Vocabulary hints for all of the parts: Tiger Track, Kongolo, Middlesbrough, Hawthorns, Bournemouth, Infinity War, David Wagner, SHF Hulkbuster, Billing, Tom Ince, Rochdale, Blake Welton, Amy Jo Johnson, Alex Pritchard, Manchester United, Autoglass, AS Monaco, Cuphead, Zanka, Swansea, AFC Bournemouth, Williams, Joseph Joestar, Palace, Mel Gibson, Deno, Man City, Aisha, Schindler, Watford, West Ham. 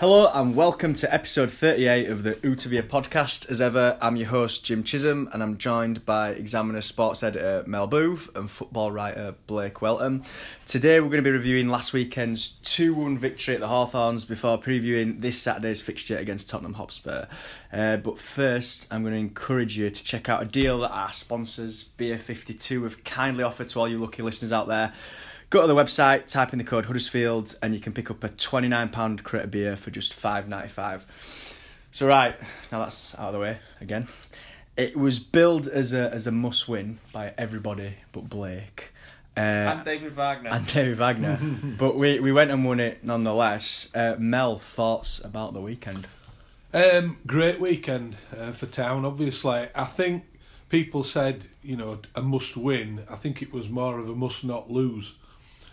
Hello and welcome to episode 38 of the Utopia podcast. As ever, I'm your host Jim Chisholm and I'm joined by Examiner sports editor Mel Booth and football writer Blake Welton. Today we're going to be reviewing last weekend's 2-1 victory at the Hawthorns before previewing this Saturday's fixture against Tottenham Hotspur. But first, I'm going to encourage you to check out a deal that our sponsors, Beer 52, have kindly offered to all you lucky listeners out there. Go to the website, type in the code Huddersfield, and you can pick up a £29 crate of beer for just $5.95. So right, now that's out of the way again. It was billed as a must-win by everybody but Blake. And David Wagner. But we went and won it nonetheless. Mel, thoughts about the weekend? Great weekend for town, obviously. I think people said, you know, a must-win. I think it was more of a must-not-lose.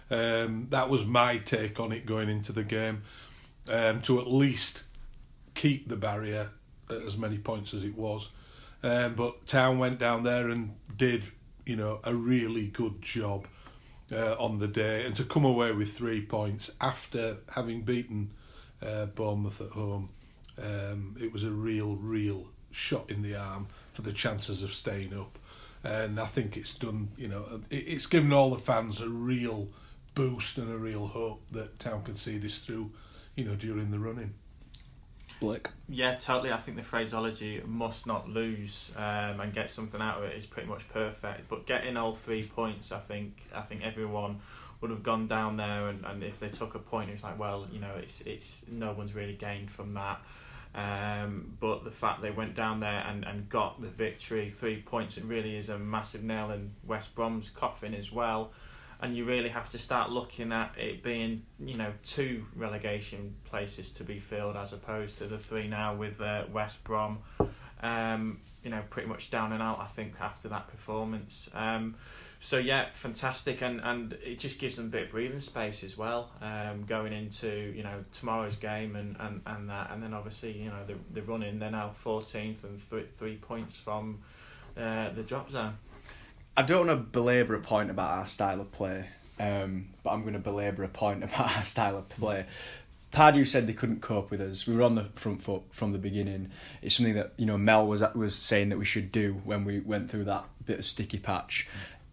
That was my take on it going into the game, to at least keep the barrier at as many points as it was. But Town went down there and did, you know, a really good job on the day, and to come away with 3 points after having beaten Bournemouth at home, it was a real shot in the arm for the chances of staying up. And I think it's done, you know, it's given all the fans a real boost and a real hope that Town can see this through, you know, during the running. Blake? Yeah, totally. I think the phraseology must not lose and get something out of it is pretty much perfect. But getting all 3 points, I think everyone would have gone down there and if they took a point, it's like, well, you know, it's no one's really gained from that. But the fact they went down there and got the victory, 3 points, it really is a massive nail in West Brom's coffin as well. And you really have to start looking at it being, you know, two relegation places to be filled as opposed to the three now with West Brom, you know, pretty much down and out, I think, after that performance. So yeah, fantastic, and it just gives them a bit of breathing space as well, going into, you know, tomorrow's game and that, and then obviously, you know, the running, they're now 14th and three points from the drop zone. I don't want to belabour a point about our style of play, but I'm going to belabour a point about our style of play. Pardew said they couldn't cope with us. We were on the front foot from the beginning. It's something that, you know, Mel was saying that we should do when we went through that bit of sticky patch.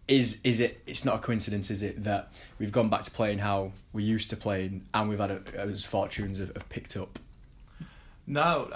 It's not a coincidence, is it, that we've gone back to playing how we used to playing and we've had as fortunes have picked up? No,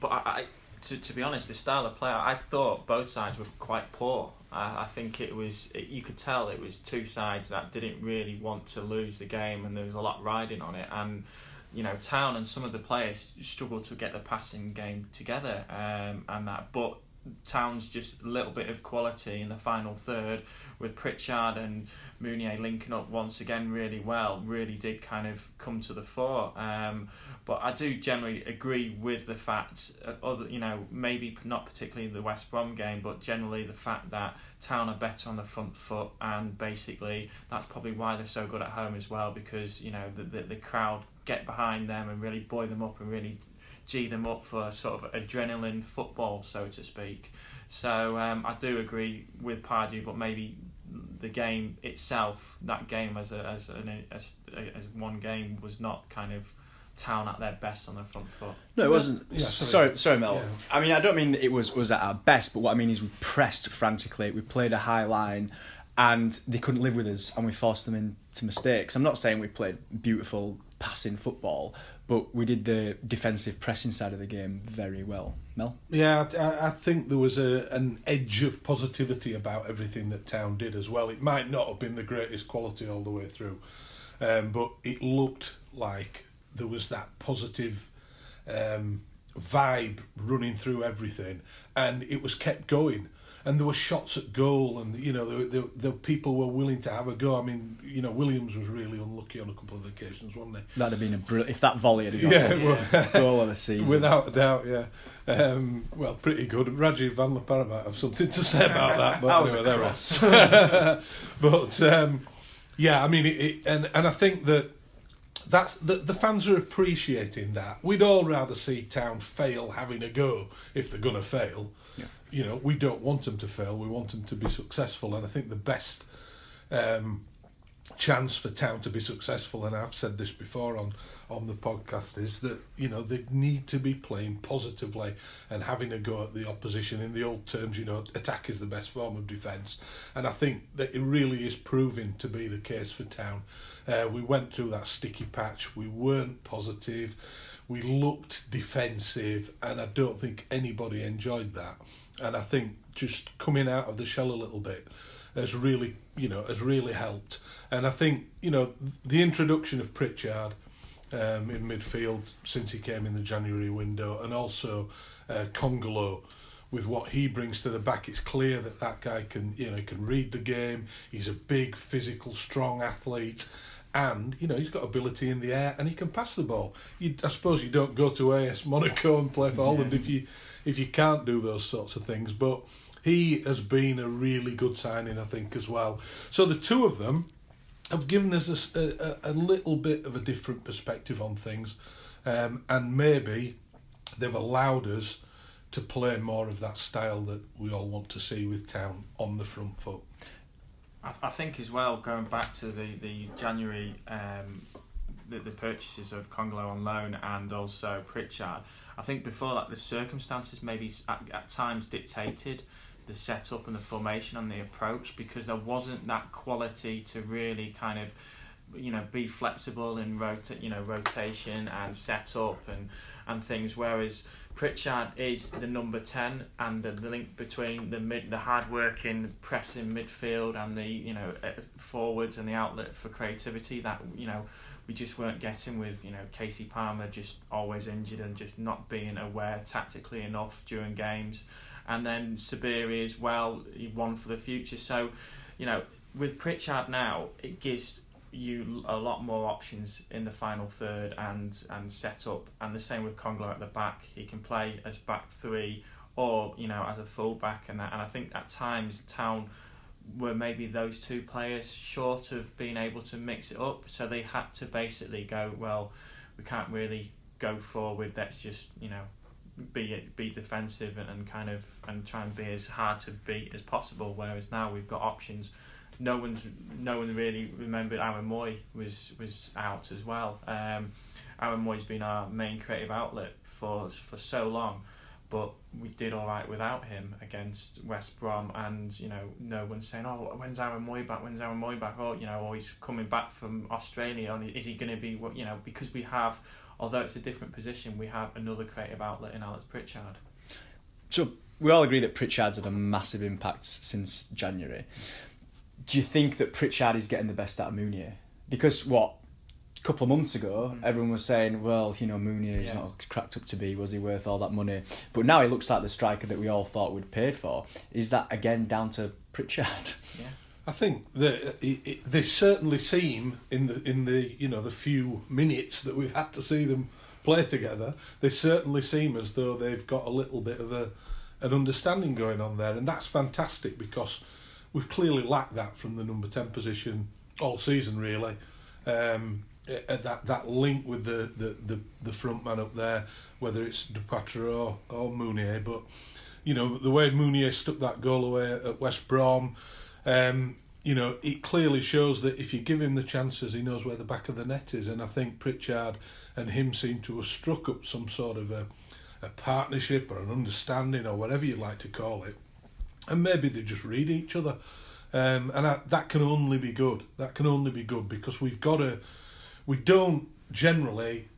but I to be honest, the style of play, I thought both sides were quite poor. I think it was, you could tell it was two sides that didn't really want to lose the game and there was a lot riding on it, and you know, Town and some of the players struggled to get the passing game together, and that, but Town's just a little bit of quality in the final third with Pritchard and Mounié linking up once again really well, really did kind of come to the fore. But I do generally agree with the fact, other, you know, maybe not particularly the West Brom game, but generally the fact that Town are better on the front foot, and basically that's probably why they're so good at home as well, because, you know, the crowd get behind them and really buoy them up and really G them up for sort of adrenaline football, so to speak. So I do agree with Pardew, but maybe the game itself, that game as one game, was not kind of Town at their best on their front foot. No, it wasn't. Yeah, sorry, Mel. Yeah. I mean, I don't mean that it was at our best, but what I mean is we pressed frantically. We played a high line, and they couldn't live with us, and we forced them into mistakes. I'm not saying we played beautiful passing football, but we did the defensive pressing side of the game very well. Mel? Yeah, I think there was an edge of positivity about everything that Town did as well. It might not have been the greatest quality all the way through, but it looked like there was that positive vibe running through everything, and it was kept going. And there were shots at goal, and you know the people were willing to have a go. I mean, you know, Williams was really unlucky on a couple of occasions, wasn't he? That'd have been a if that volley had gone, goal of the season, without a doubt. Yeah, well, pretty good. Rajiv Van La Parra might have something to say about that, but that was anyway, a cross. But yeah, I mean, and I think that that's the fans are appreciating that. We'd all rather see Town fail having a go if they're gonna fail. Yeah. You know, we don't want them to fail. We want them to be successful, and I think the best chance for Town to be successful, and I've said this before on the podcast, is that you know they need to be playing positively and having a go at the opposition. In the old terms, you know, attack is the best form of defence, and I think that it really is proving to be the case for Town. We went through that sticky patch. We weren't positive. We looked defensive, and I don't think anybody enjoyed that. And I think just coming out of the shell a little bit has really helped. And I think, you know, the introduction of Pritchard in midfield since he came in the January window, and also Kongolo, with what he brings to the back, it's clear that guy can read the game. He's a big, physical, strong athlete. And, you know, he's got ability in the air and he can pass the ball. I suppose you don't go to AS Monaco and play for Holland if you can't do those sorts of things. But he has been a really good signing, I think, as well. So the two of them have given us a little bit of a different perspective on things. And maybe they've allowed us to play more of that style that we all want to see with Town on the front foot. I think as well, going back to the January, the purchases of Kongolo on loan and also Pritchard, I think before that the circumstances maybe at times dictated the setup and the formation and the approach, because there wasn't that quality to really kind of, you know, be flexible in rotation and setup and things, whereas Pritchard is the number 10 and the link between the hard-working pressing midfield and the forwards and the outlet for creativity that we just weren't getting with Kasey Palmer just always injured and just not being aware tactically enough during games, and then Sabiri as well, one for the future. So with Pritchard now, it gives you a lot more options in the final third and set up, and the same with Kongolo at the back. He can play as back three or as a full back and that. And I think at times Town were maybe those two players short of being able to mix it up, so they had to basically go, well, we can't really go forward, let's just be defensive and try and be as hard to beat as possible. Whereas now we've got options. No one really remembered Aaron Mooy was out as well. Aaron Mooy's been our main creative outlet for so long, but we did all right without him against West Brom. And no one's saying, "Oh, when's Aaron Mooy back? When's Aaron Mooy back?" Or he's coming back from Australia. And is he going to be? Because we have, although it's a different position, we have another creative outlet in Alex Pritchard. So we all agree that Pritchard's had a massive impact since January. Do you think that Pritchard is getting the best out of Mounié? Because a couple of months ago, everyone was saying, well, Mounié is not cracked up to be. Was he worth all that money? But now he looks like the striker that we all thought we'd paid for. Is that again down to Pritchard? Yeah, I think that they certainly seem in the few minutes that we've had to see them play together. They certainly seem as though they've got a little bit of an understanding going on there, and that's fantastic because we've clearly lacked that from the number 10 position all season, really. That link with the front man up there, whether it's Depoitre or Mounié. But, the way Mounié stuck that goal away at West Brom, it clearly shows that if you give him the chances, he knows where the back of the net is. And I think Pritchard and him seem to have struck up some sort of a partnership or an understanding or whatever you like to call it. And maybe they just read each other, and that can only be good. That can only be good because we don't generally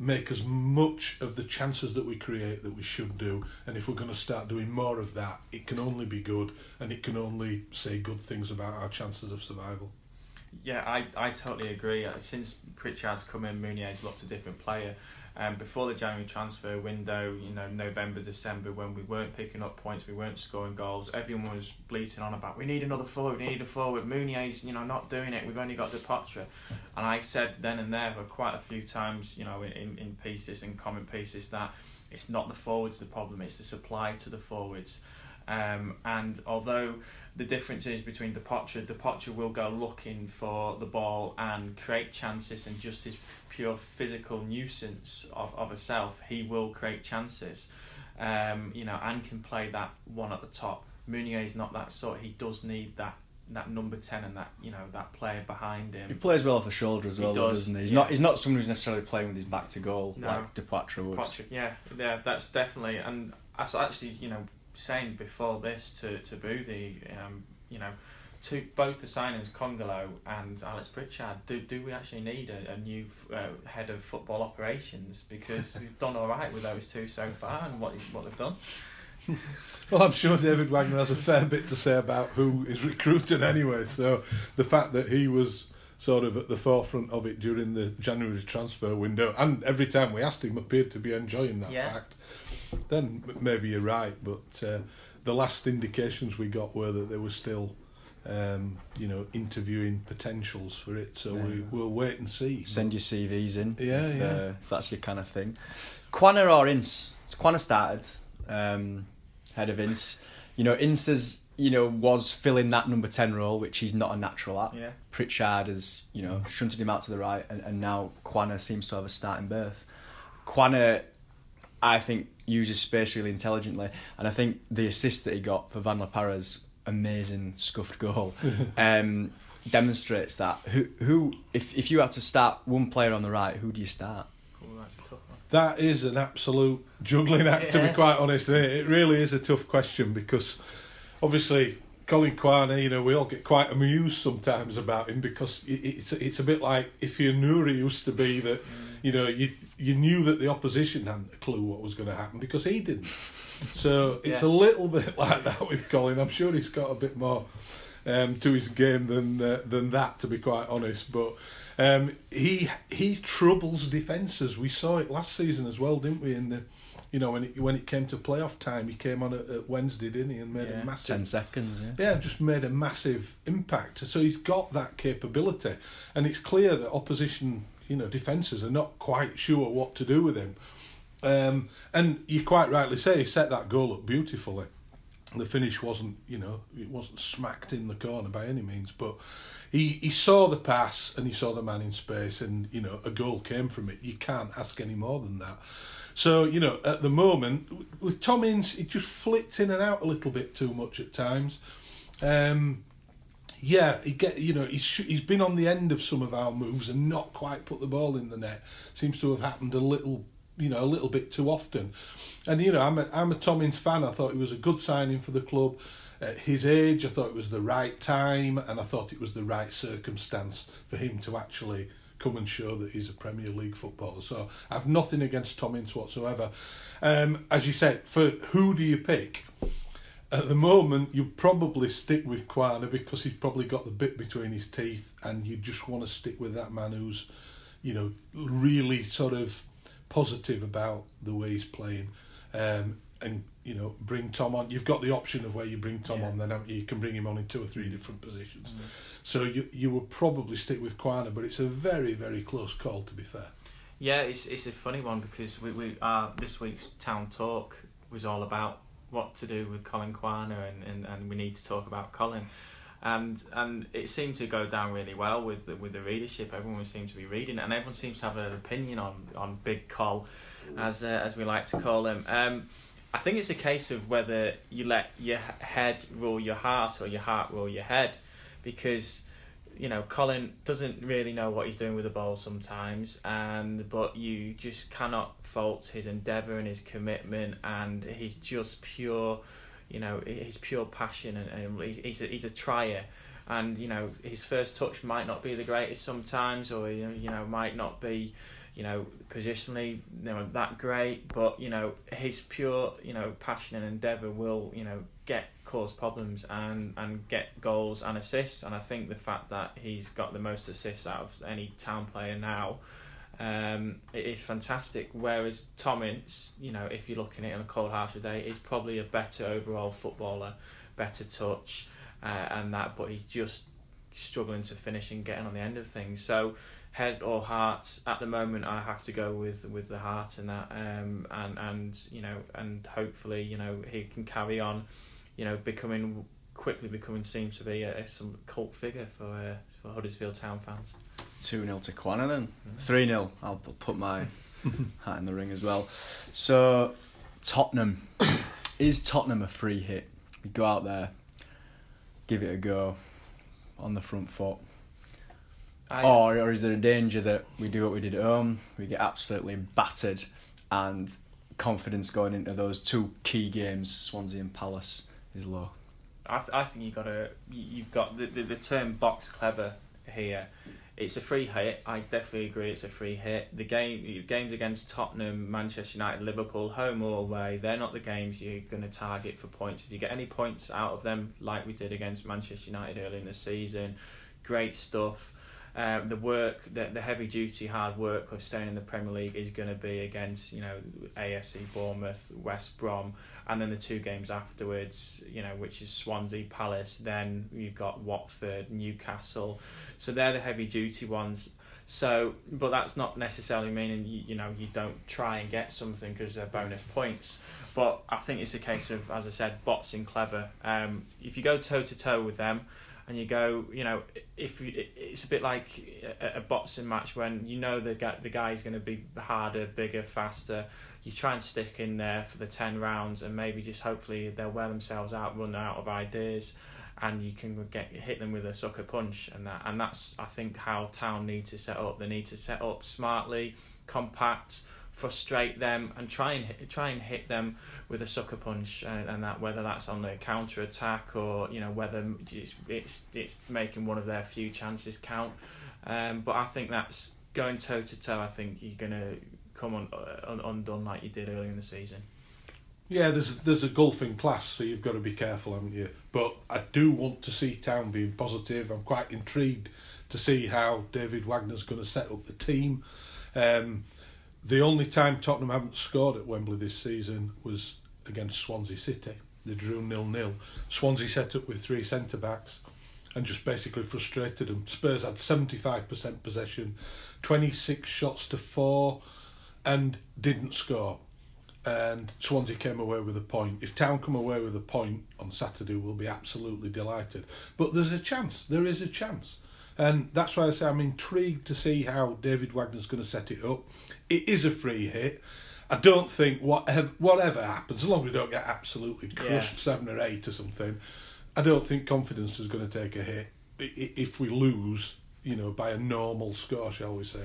make as much of the chances that we create that we should do, and if we're going to start doing more of that, it can only be good, and it can only say good things about our chances of survival. Yeah, I totally agree. Since Pritchard's come in, Mounier's looked a different player. before the January transfer window, you know, November, December, when we weren't picking up points, we weren't scoring goals, everyone was bleating on about, we need another forward, we need a forward, Mounier's, you know, not doing it, we've only got Depoitre. And I said then and there for quite a few times, you know, in pieces and comment pieces, that it's not the forwards the problem, it's the supply to the forwards. And although the difference is between Depoitre will go looking for the ball and create chances, and just his pure physical nuisance of himself, he will create chances, you know, and can play that one at the top. Mounié is not that sort. He does need that number 10 and that, you know, that player behind him. He plays well off the shoulder as well, doesn't he? He's not someone who's necessarily playing with his back to goal, no, like Depoitre would. Yeah, that's definitely, and that's actually, you know, saying before this to Boothie, you know, to both the signings, Kongolo and Alex Pritchard, do we actually need a new head of football operations? Because we've done all right with those two so far and what they've done. Well, I'm sure David Wagner has a fair bit to say about who is recruited anyway, so the fact that he was sort of at the forefront of it during the January transfer window, and every time we asked him appeared to be enjoying that fact, then maybe you're right, but the last indications we got were that they were still you know, interviewing potentials for it, so we'll wait and see. Send your CVs in if that's your kind of thing. Quaner or Ince? Quaner started, head of Ince. You know, Ince is, you know, was filling that number 10 role, which he's not a natural at. Yeah. Pritchard has, you know, shunted him out to the right, and now Quaner seems to have a starting berth. Quaner, I think, uses space really intelligently, and I think the assist that he got for Van La Parra's amazing scuffed goal demonstrates that. Who if you had to start one player on the right, who do you start? Oh, that's a tough one. That is an absolute juggling act, to be quite honest. It really is a tough question, because obviously Collin Quaner, you know, we all get quite amused sometimes about him, because it's a bit like if Ifianuri used to be that, you know, you knew that the opposition hadn't a clue what was going to happen because he didn't. So it's a little bit like that with Collin. I'm sure he's got a bit more to his game than that, to be quite honest. But he troubles defences. We saw it last season as well, didn't we? In the, you know, when it came to playoff time, he came on at Wednesday, didn't he? And made a massive 10 seconds. Yeah, just made a massive impact. So he's got that capability, and it's clear that opposition, you know, defences are not quite sure what to do with him. And you quite rightly say he set that goal up beautifully. The finish wasn't, you know, it wasn't smacked in the corner by any means, but he saw the pass and he saw the man in space, and, you know, a goal came from it. You can't ask any more than that. So, you know, at the moment, with Tom Ince, it just flicked in and out a little bit too much at times. He's been on the end of some of our moves and not quite put the ball in the net. Seems to have happened a little bit too often. And, you know, I'm a Tom Ince fan. I thought it was a good signing for the club. At his age, I thought it was the right time, and I thought it was the right circumstance for him to actually come and show that he's a Premier League footballer. So I've nothing against Tom Ince whatsoever. As you said, for who do you pick? At the moment, you probably stick with Quaner because he's probably got the bit between his teeth, and you just want to stick with that man who's, you know, really sort of positive about the way he's playing, and, you know, bring Tom on. You've got the option of where you bring Tom on, then, haven't you? You can bring him on in two or three different positions. So you will probably stick with Quaner, but it's a very, very close call, to be fair. Yeah, it's a funny one, because we this week's Town Talk was all about what to do with Collin Quaner, and we need to talk about Collin, and it seemed to go down really well with the readership. Everyone seemed to be reading, and everyone seems to have an opinion on Big Col, as we like to call him. I think it's a case of whether you let your head rule your heart or your heart rule your head, because, you know, Collin doesn't really know what he's doing with the ball sometimes, but you just cannot fault his endeavour and his commitment, and he's just pure, you know, his pure passion, and he's a trier, and, you know, his first touch might not be the greatest sometimes, or, you know, might not be, you know, positionally, you know, that great, but, you know, his pure, you know, passion and endeavour will, you know, cause problems and get goals and assists. And I think the fact that he's got the most assists out of any Town player now It is fantastic. Whereas Tom Ince, you know, if you're looking at it on a cold house today, is probably a better overall footballer, better touch, and that. But he's just struggling to finish and getting on the end of things. So head or heart at the moment, I have to go with the heart and that. And you know, and hopefully, you know, he can carry on, you know, quickly becoming seems to be some cult figure for Huddersfield Town fans. 2-0 to Quaner then. 3-0. I'll put my hat in the ring as well. So Tottenham. Is Tottenham a free hit? We go out there, give it a go on the front foot. Or is there a danger that we do what we did at home, we get absolutely battered, and confidence going into those two key games, Swansea and Palace, is low? I think you've got the term box clever here. It's a free hit. I definitely agree. It's a free hit. The games against Tottenham, Manchester United, Liverpool, home or away, they're not the games you're going to target for points. If you get any points out of them, like we did against Manchester United early in the season, great stuff. The work, the heavy duty, hard work of staying in the Premier League is going to be against, you know, AFC Bournemouth, West Brom, and then the two games afterwards, you know, which is Swansea, Palace, then you've got Watford, Newcastle. So they're the heavy duty ones. So, but that's not necessarily meaning, you know, you don't try and get something because they're bonus points. But I think it's a case of, as I said, boxing clever. If you go toe to toe with them, and you go, you know, it's a bit like a boxing match when you know the guy is going to be harder, bigger, faster. You try and stick in there for the 10 rounds and maybe just hopefully they'll wear themselves out, run out of ideas, and you can hit them with a sucker punch and that. And that's, I think, how Town need to set up. They need to set up smartly, compact, frustrate them, and try and hit them with a sucker punch and that, whether that's on the counter attack or, you know, whether it's making one of their few chances count. But I think that's going toe to toe. I think you're gonna come undone like you did earlier in the season. Yeah, there's a golfing class, so you've got to be careful, haven't you? But I do want to see Town being positive. I'm quite intrigued to see how David Wagner's going to set up the team. The only time Tottenham haven't scored at Wembley this season was against Swansea City. They drew 0-0. Swansea set up with three centre-backs and just basically frustrated them. Spurs had 75% possession, 26 shots to 4, and didn't score. And Swansea came away with a point. If Town come away with a point on Saturday, we'll be absolutely delighted. But there's a chance. There is a chance. And that's why I say I'm intrigued to see how David Wagner's going to set it up. It is a free hit. I don't think whatever happens, as long as we don't get absolutely crushed 7 or 8 or something, I don't think confidence is going to take a hit if we lose, you know, by a normal score, shall we say,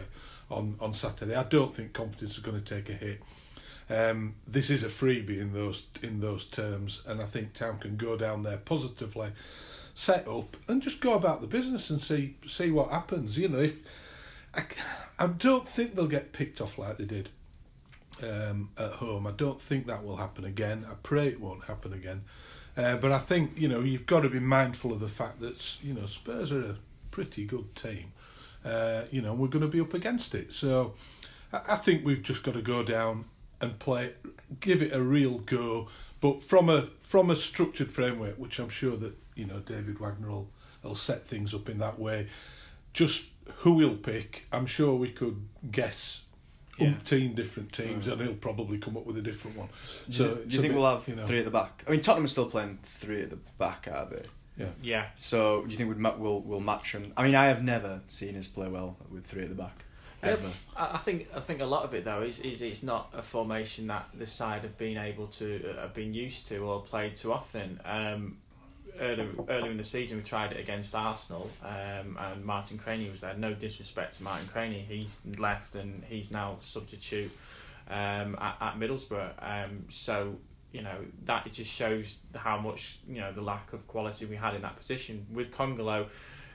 on Saturday. I don't think confidence is going to take a hit. This is a freebie in those terms, and I think Town can go down there positively, set up and just go about the business and see what happens. You know, I don't think they'll get picked off like they did at home. I don't think that will happen again. I pray it won't happen again. But I think, you know, you've got to be mindful of the fact that, you know, Spurs are a pretty good team. You know, we're going to be up against it. So I think we've just got to go down and play, give it a real go. But from a structured framework, which I'm sure that, you know, David Wagner will set things up in that way. Just who he'll pick, I'm sure we could guess umpteen different teams, and he'll probably come up with a different one. So do you think we'll have, you know, three at the back? I mean, Tottenham are still playing three at the back, are they? Yeah. So do you think we'll match them? I mean, I have never seen us play well with three at the back. Ever. I think a lot of it though is it's not a formation that the side have been able to have been used to or played too often. Earlier in the season we tried it against Arsenal, and Martin Craney was there. No disrespect to Martin Craney, he's left and he's now substitute at Middlesbrough. So you know that it just shows how much, you know, the lack of quality we had in that position with Kongolo,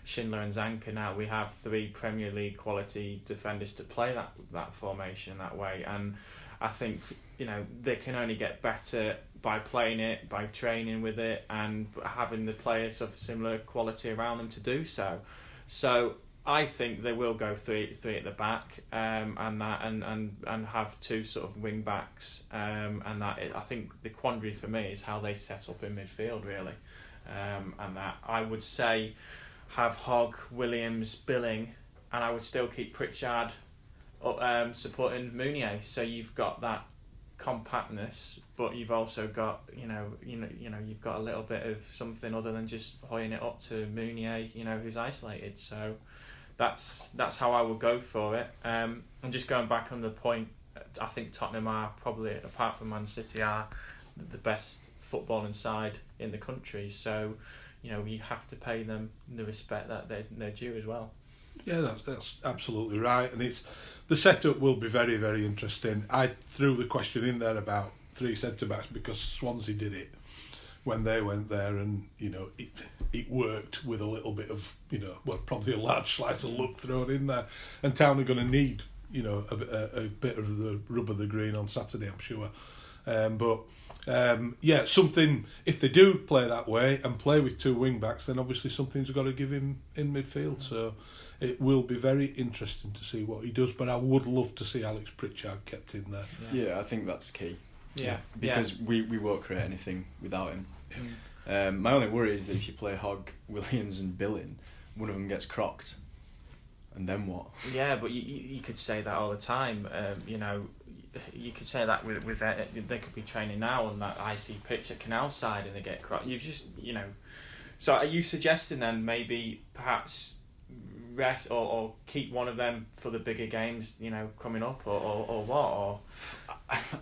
Schindler and Zanka. Now we have three Premier League quality defenders to play that formation that way, and I think, you know, they can only get better by playing it, by training with it, and having the players of similar quality around them to do so. So I think they will go three at the back, and have two sort of wing backs, and that I think the quandary for me is how they set up in midfield really, and that I would say have Hogg, Williams, Billing, and I would still keep Pritchard up, supporting Mounié. So you've got that compactness, but you've also got you've got a little bit of something other than just hoying it up to Mounié, who's isolated. So that's how I would go for it. And just going back on the point, I think Tottenham are probably, apart from Man City, are the best footballing side in the country. So you have to pay them the respect that they're due as well. Yeah, that's absolutely right, and it's the setup will be very, very interesting. I threw the question in there about three centre backs because Swansea did it when they went there, and it worked with a little bit of probably a large slice of luck thrown in there. And Town are going to need a bit of the rub of the green on Saturday, I'm sure. But something, if they do play that way and play with two wing backs, then obviously something's got to give him in midfield. So it will be very interesting to see what he does, but I would love to see Alex Pritchard kept in there. Yeah, I think that's key. Yeah. Because we won't create anything without him. Yeah. My only worry is that if you play Hogg, Williams and Billing, one of them gets crocked. And then what? Yeah, but you could say that all the time. You could say that with they could be training now on that icy pitch at Canal Side and they get crossed. You've just So are you suggesting then maybe perhaps rest or keep one of them for the bigger games coming up or what? Or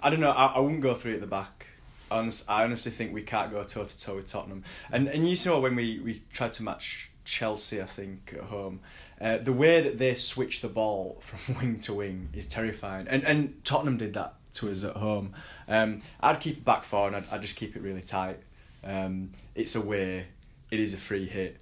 I don't know. I wouldn't go three at the back. I honestly think we can't go toe to toe with Tottenham. And you saw when we tried to match Chelsea, I think, at home. The way that they switch the ball from wing to wing is terrifying. And Tottenham did that to us at home. I'd keep it back four and I'd just keep it really tight. It's away. It is a free hit.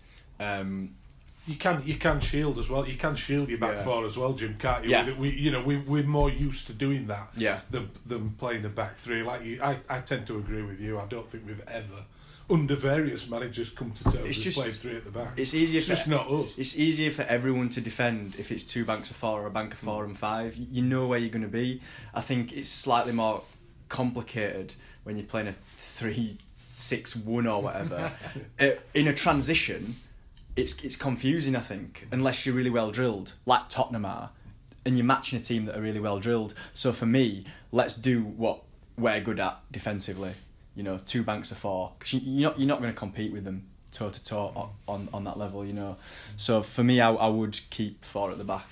You can shield as well. You can shield your back four as well, Jim, can't you? Yeah. We're more used to doing that than playing a back three. Like you, I tend to agree with you. I don't think we've ever, under various managers, come to terms with play three at the back. It's easier for everyone to defend if it's two banks of four or a bank of four and five. You know where you're going to be. I think it's slightly more complicated when you're playing a 3-6-1 or whatever. In a transition, it's confusing, I think, unless you're really well drilled, like Tottenham are, and you're matching a team that are really well drilled. So for me, let's do what we're good at defensively. Two banks of four, because you're not going to compete with them toe to toe on that level. So for me, I would keep four at the back.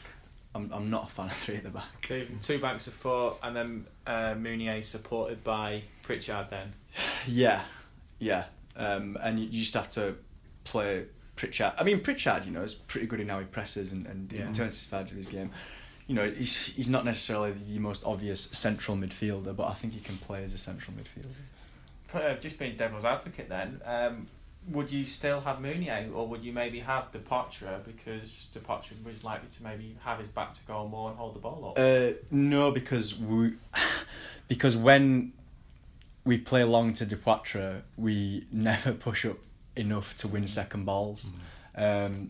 I'm not a fan of three at the back. Two banks of four, and then Mounié supported by Pritchard. Then and you just have to play Pritchard. I mean, Pritchard, is pretty good in how he presses and intensifies his game. He's not necessarily the most obvious central midfielder, but I think he can play as a central midfielder. Just being devil's advocate then, would you still have Mounié or would you maybe have Depoitre, because Depoitre was likely to maybe have his back to goal more and hold the ball up? No, because when we play long to Depoitre, we never push up enough to win second balls.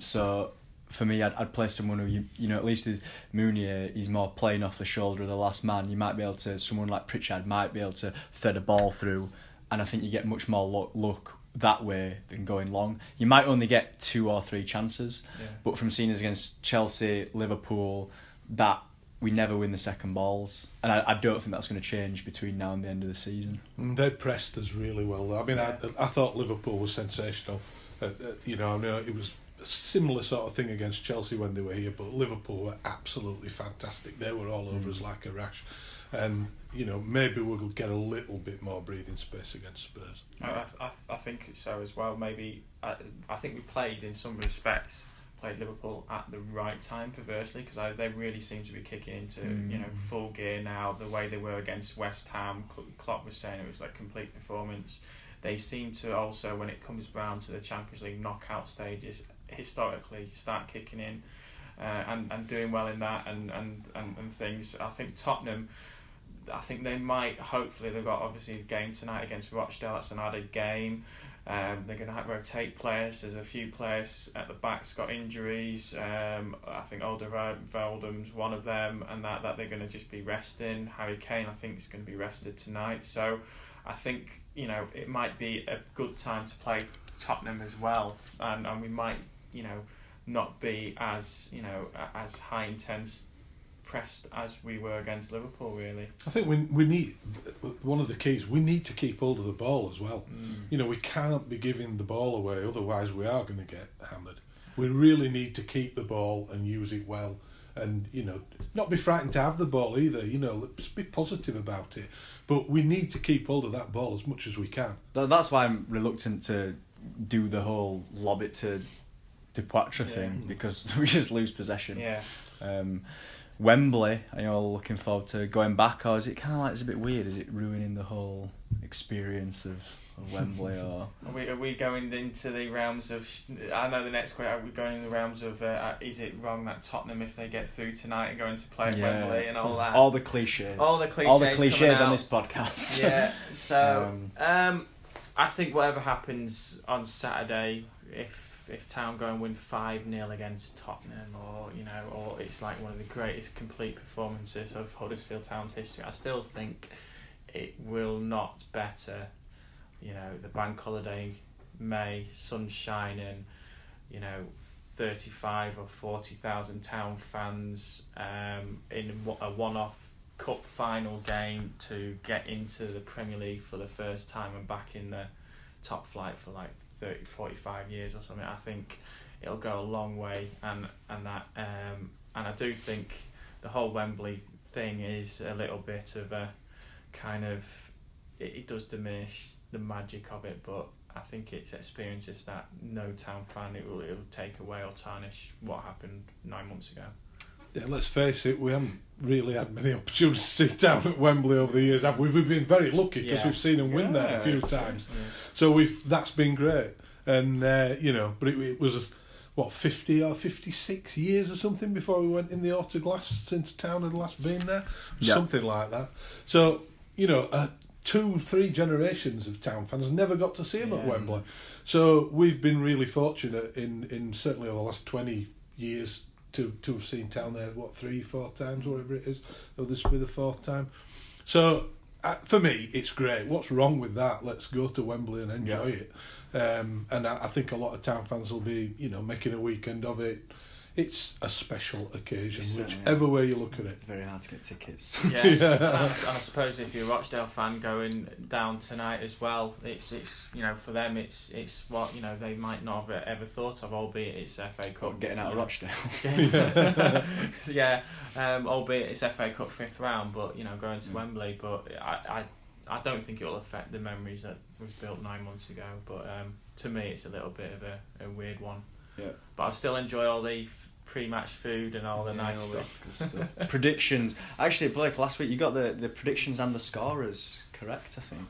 So for me, I'd play someone who at least with Mounié, he's more playing off the shoulder of the last man. You might be able to, someone like Pritchard might be able to thread a ball through. And I think you get much more luck that way than going long. You might only get two or three chances, but from seen as against Chelsea, Liverpool, that we never win the second balls. And I don't think that's going to change between now and the end of the season. They pressed us really well, though. I mean, I thought Liverpool was sensational. It was a similar sort of thing against Chelsea when they were here, but Liverpool were absolutely fantastic. They were all over us like a rash. And maybe we'll get a little bit more breathing space against Spurs. I think so as well. Maybe I think we played, in some respects, Liverpool at the right time, perversely, because they really seem to be kicking into full gear now. The way they were against West Ham, Klopp was saying it was like complete performance. They seem to also, when it comes round to the Champions League knockout stages, historically start kicking in and doing well in that and things. I think Tottenham, I think they might, hopefully, they've got obviously a game tonight against Rochdale. That's an added game. They're going to rotate players. There's a few players at the back's got injuries. I think Alderweireld's one of them, and that they're going to just be resting. Harry Kane, I think, is going to be rested tonight. So I think, you know, it might be a good time to play Tottenham as well, and we might, you know, not be as, you know, as high intense pressed as we were against Liverpool, really. I think we need, one of the keys, we need to keep hold of the ball as well. You know, we can't be giving the ball away, otherwise we are going to get hammered. We really need to keep the ball and use it well, and, you know, not be frightened to have the ball either. You know, just be positive about it, but we need to keep hold of that ball as much as we can. That's why I'm reluctant to do the whole lob it to Depoitre thing, because we just lose possession. Wembley, are you all looking forward to going back, or is it kind of like, it's a bit weird, is it ruining the whole experience of Wembley? Or are we going into the realms of, I know the next question, are we going in the realms of is it wrong that Tottenham, if they get through tonight and going to play at Wembley and all that, all the cliches on this podcast. I think whatever happens on Saturday, if Town go and win 5-0 against Tottenham, or, you know, or it's like one of the greatest complete performances of Huddersfield Town's history, I still think it will not better, you know, the bank holiday, May, sun shining, you know, 35 or 40,000 Town fans in a one-off cup final game to get into the Premier League for the first time and back in the top flight for like 30, 45 years or something. I think it'll go a long way, and that and I do think the whole Wembley thing is a little bit of a kind of, it does diminish the magic of it, but I think it's experiences that no Town fan, it will take away or tarnish what happened 9 months ago. Yeah, let's face it, we haven't really had many opportunities to sit down at Wembley over the years, have we? We've been very lucky because we've seen them win there a few times. Yeah. So that's been great. And, you know, but it was, 50 or 56 years or something before we went in the autoglass since Town had last been there? Something like that. So, you know, 2-3 generations of Town fans never got to see them at Wembley. So we've been really fortunate in certainly over the last 20 years to have seen Town there, 3-4 times, whatever it is, or this will be the fourth time. So, for me, it's great. What's wrong with that? Let's go to Wembley and enjoy it. And I think a lot of Town fans will be, you know, making a weekend of it. It's a special occasion, whichever way you look at it. It's very hard to get tickets. And I suppose if you're a Rochdale fan going down tonight as well, it's you know, for them it's what, you know, they might not have ever thought of, albeit it's FA Cup. Getting out of Rochdale. Albeit it's FA Cup 5th round, but, you know, going to Wembley. But I don't think it will affect the memories that was built 9 months ago. But to me, it's a little bit of a weird one. Yeah, but I still enjoy all the pre-match food and all the nice stuff. Predictions. Actually, Blake, last week you got the predictions and the scorers correct, I think.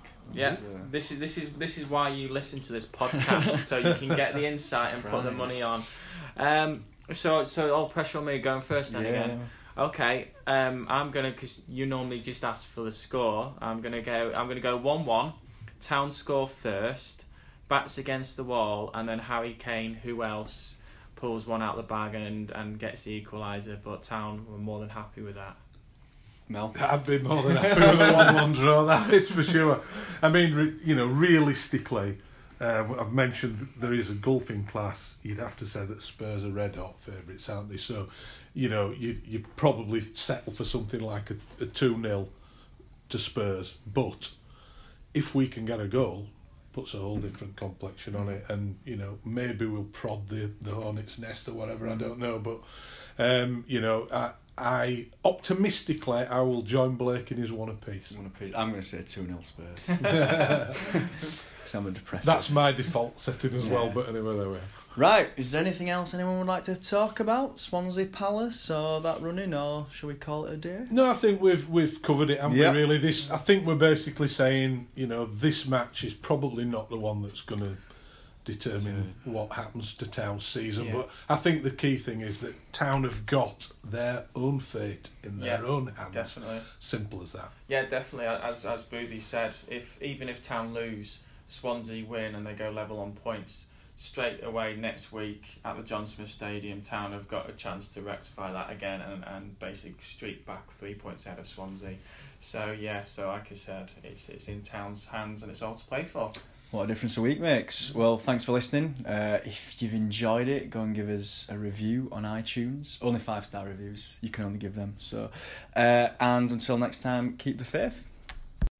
This is why you listen to this podcast, so you can get the insight and put the money on. So all pressure on me going first then again. Okay. I'm gonna, because you normally just ask for the score. I'm gonna go 1-1. Town score first. Bats against the wall, and then Harry Kane, who else, pulls one out the bag and gets the equaliser, but Town were more than happy with that. Mel? I'd be more than happy with a 1-1 draw, that is for sure. I mean, you know, realistically, I've mentioned there is a golfing class. You'd have to say that Spurs are red-hot favourites, aren't they? So, you know, you'd probably settle for something like a 2-0 to Spurs, but if we can get a goal, puts a whole different complexion on it, and, you know, maybe we'll prod the hornet's nest or whatever, I don't know, but you know, I optimistically I will join Blake in his one apiece. I'm going to say 2-0 Spurs. Someone depressed. That's my default setting as well, but anyway, there we are. Right, is there anything else anyone would like to talk about? Swansea, Palace, or that running, or shall we call it a day? No, I think we've covered it, haven't we, really? I think we're basically saying, you know, this match is probably not the one that's going to determine what happens to Town's season. Yeah. But I think the key thing is that Town have got their own fate in their own hands. Definitely. Simple as that. Yeah, definitely. As Boothie said, even if Town lose, Swansea win and they go level on points, straight away next week at the John Smith Stadium, Town have got a chance to rectify that again and basically streak back 3 points out of Swansea. So like I said, it's in Town's hands and it's all to play for. What a difference a week makes. Well, thanks for listening. If you've enjoyed it, go and give us a review on iTunes. Only 5-star reviews. You can only give them. So, and until next time, keep the faith.